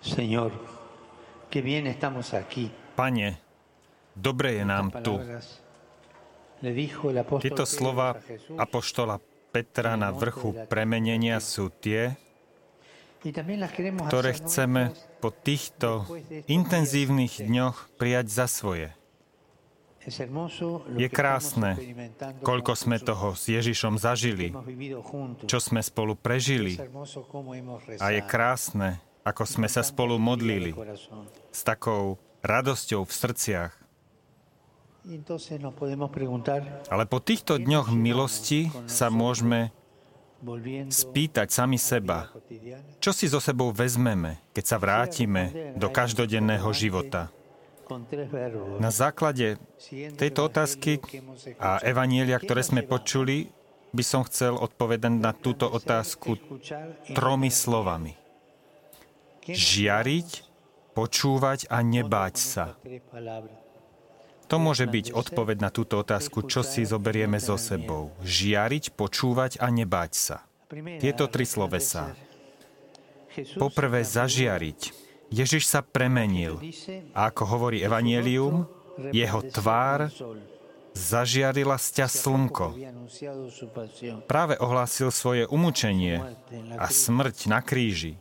Señor, qué bien estamos aquí. Pane, dobre je nám tu. Tieto slova apoštola Petra na vrchu premenenia sú tie, ktoré chceme po týchto intenzívnych dňoch prijať za svoje. Je krásne, koľko sme toho s Ježišom zažili, čo sme spolu prežili. A je krásne, ako sme sa spolu modlili, s takou radosťou v srdciach. Ale po týchto dňoch milosti sa môžeme spýtať sami seba, čo si so sebou vezmeme, keď sa vrátime do každodenného života. Na základe tejto otázky a evanjelia, ktoré sme počuli, by som chcel odpovedať na túto otázku 3 slovami. Žiariť, počúvať a nebáť sa. To môže byť odpoveď na túto otázku, čo si zoberieme so sebou. Žiariť, počúvať a nebáť sa. Tieto 3 slovesá. Poprvé, zažiariť. Ježiš sa premenil. A ako hovorí evanjelium, jeho tvár zažiarila sťa slnko. Práve ohlásil svoje umúčenie a smrť na kríži,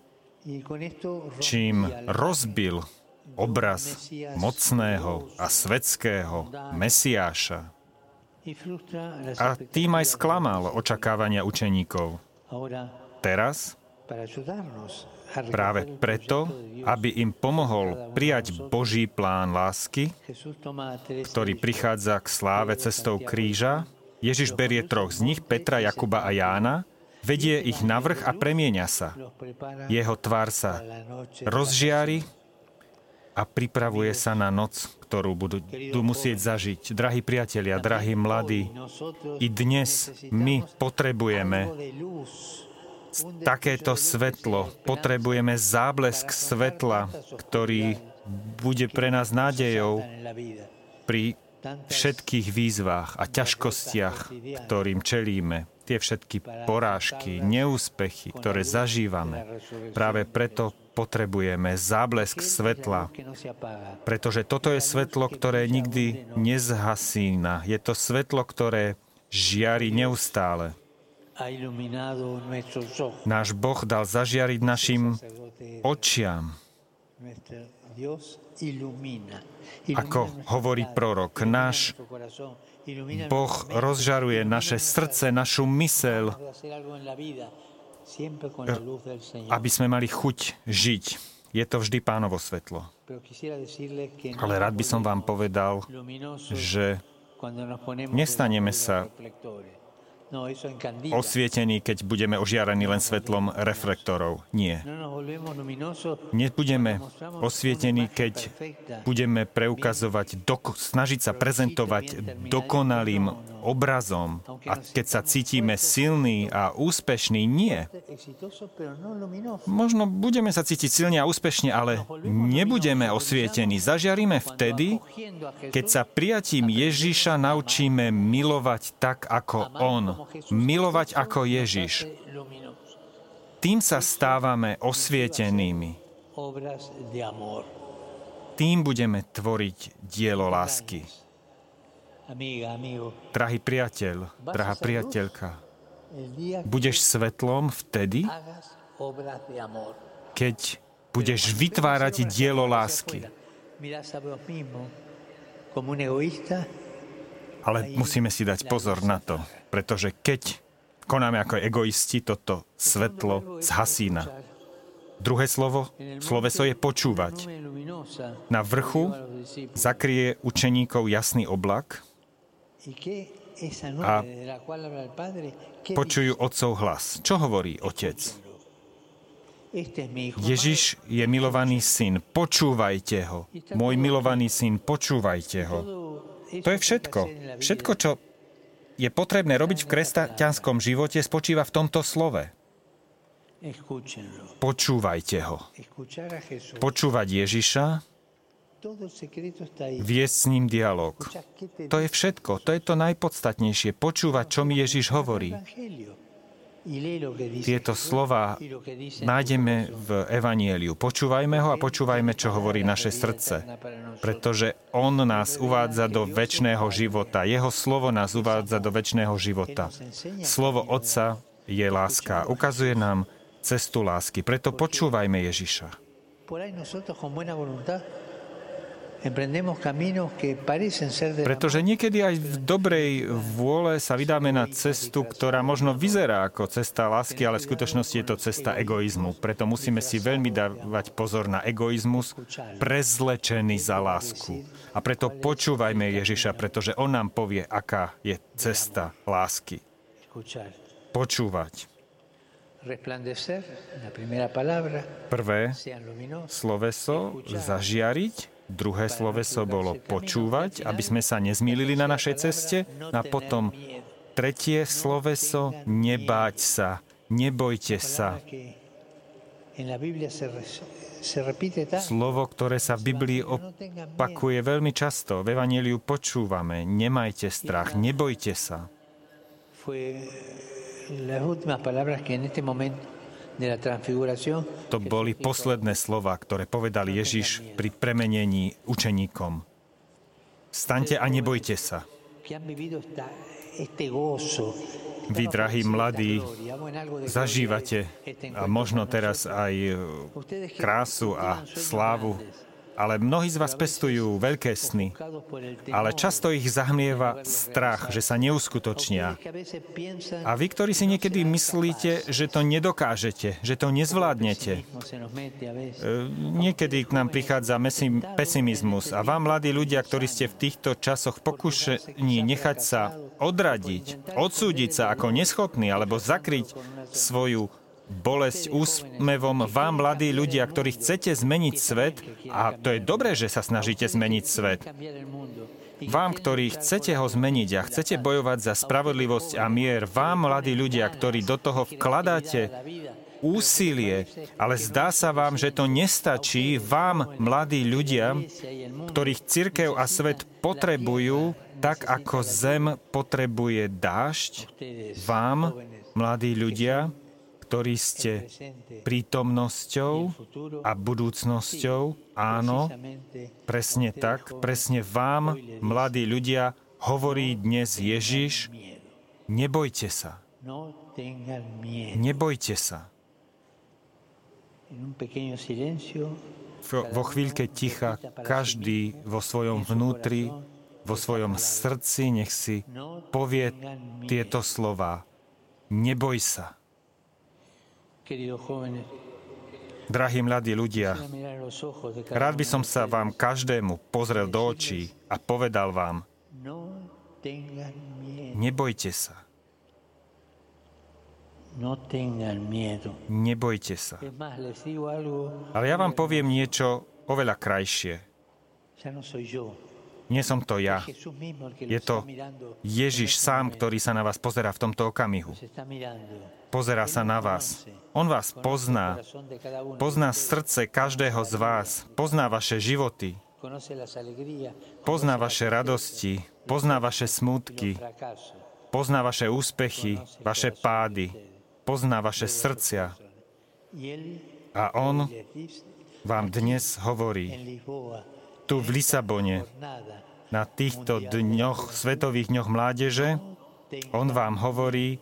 čím rozbil obraz mocného a svetského Mesiáša. A tým aj sklamal očakávania učeníkov. Teraz, práve preto, aby im pomohol prijať Boží plán lásky, ktorý prichádza k sláve cestou kríža, Ježiš berie 3 z nich, Petra, Jakuba a Jána, vedie ich na vrch a premieňa sa. Jeho tvár sa rozžiari a pripravuje sa na noc, ktorú budú musieť zažiť. Drahí priatelia, drahí mladí, i dnes my potrebujeme takéto svetlo, potrebujeme záblesk svetla, ktorý bude pre nás nádejou pri všetkých výzvách a ťažkostiach, ktorým čelíme. Tie všetky porážky, neúspechy, ktoré zažívame. Práve preto potrebujeme záblesk svetla, pretože toto je svetlo, ktoré nikdy nezhasína. Je to svetlo, ktoré žiari neustále. Náš Boh dal zažiariť našim očiam. Ako hovorí prorok, náš Boh rozžaruje naše srdce, našu myseľ, aby sme mali chuť žiť. Je to vždy Pánovo svetlo. Ale rád by som vám povedal, že nestaneme sa osvietení, keď budeme ožiarení len svetlom reflektorov. Nie. Nebudeme osvietení, keď budeme preukazovať, snažiť sa prezentovať dokonalým obrazom. A keď sa cítime silní a úspešní, nie. Možno budeme sa cítiť silní a úspešne, ale nebudeme osvietení. Zažiaríme vtedy, keď sa prijatím Ježiša naučíme milovať tak, ako on. Milovať ako Ježiš. Tým sa stávame osvietenými. Tým budeme tvoriť dielo lásky. Drahý priateľ, drahá priateľka, budeš svetlom vtedy, keď budeš vytvárať dielo lásky. Ale musíme si dať pozor na to, pretože keď konáme ako egoisti, toto svetlo zhasína. Druhé sloveso je počúvať. Na vrchu zakrie učeníkov jasný oblak a počujú otcov hlas. Čo hovorí otec? Ježiš je milovaný syn, počúvajte ho. Môj milovaný syn, počúvajte ho. To je všetko. Všetko, čo je potrebné robiť v kresťanskom živote, spočíva v tomto slove. Počúvajte ho. Počúvať Ježiša, viesť s ním dialog. To je všetko. To je to najpodstatnejšie. Počúvať, čo mi Ježiš hovorí. Tieto slova nájdeme v Evanieliu. Počúvajme ho a počúvajme, čo hovorí naše srdce, pretože on nás uvádza do večného života. Jeho slovo nás uvádza do večného života. Slovo Otca je láska. Ukazuje nám cestu lásky. Preto počúvajme Ježiša. Pretože niekedy aj v dobrej vôle sa vydáme na cestu, ktorá možno vyzerá ako cesta lásky, ale v skutočnosti je to cesta egoizmu. Preto musíme si veľmi dávať pozor na egoizmus, prezlečený za lásku. A preto počúvajme Ježiša, pretože on nám povie, aká je cesta lásky. Počúvať. Prvé sloveso zažiariť, druhé sloveso bolo počúvať, aby sme sa nezmýlili na našej ceste, a potom tretie sloveso nebáť sa, nebojte sa. Slovo, ktoré sa v Biblii opakuje veľmi často, v Evanjeliu počúvame, nemajte strach, nebojte sa. To boli posledné slova, ktoré povedal Ježiš pri premenení učeníkom. Staňte a nebojte sa. Vy, drahí mladí, zažívate a možno teraz aj krásu a slávu, ale mnohí z vás pestujú veľké sny, ale často ich zahmlieva strach, že sa neuskutočnia. A vy, ktorí si niekedy myslíte, že to nedokážete, že to nezvládnete, niekedy k nám prichádza pesimizmus a vám, mladí ľudia, ktorí ste v týchto časoch pokušení nechať sa odradiť, odsúdiť sa ako neschopný alebo zakryť svoju bolesť úsmevom, vám, mladí ľudia, ktorí chcete zmeniť svet, a to je dobré, že sa snažíte zmeniť svet. Vám, ktorí chcete ho zmeniť a chcete bojovať za spravodlivosť a mier, vám, mladí ľudia, ktorí do toho vkladáte úsilie, ale zdá sa vám, že to nestačí, vám, mladí ľudia, ktorých cirkev a svet potrebujú, tak ako zem potrebuje dážď, vám, mladí ľudia, ktorí ste prítomnosťou a budúcnosťou, áno, presne tak, presne vám, mladí ľudia, hovorí dnes Ježiš, nebojte sa. Nebojte sa. Vo chvíľke ticha každý vo svojom vnútri, vo svojom srdci nech si povie tieto slová. Neboj sa. Drahí mladí ľudia, rád by som sa vám každému pozrel do očí a povedal vám, nebojte sa. Nebojte sa. Ale ja vám poviem niečo oveľa krajšie. Nie som to ja. Je to Ježiš sám, ktorý sa na vás pozerá v tomto okamihu. Pozerá sa na vás. On vás pozná. Pozná srdce každého z vás. Pozná vaše životy. Pozná vaše radosti. Pozná vaše smútky. Pozná vaše úspechy, vaše pády. Pozná vaše srdcia. A on vám dnes hovorí. Tu v Lisabone, na týchto dňoch, Svetových dňoch mládeže, on vám hovorí,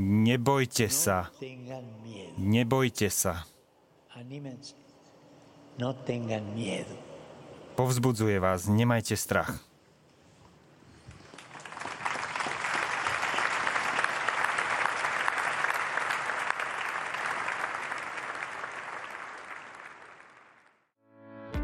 nebojte sa, nebojte sa. Povzbudzuje vás, nemajte strach.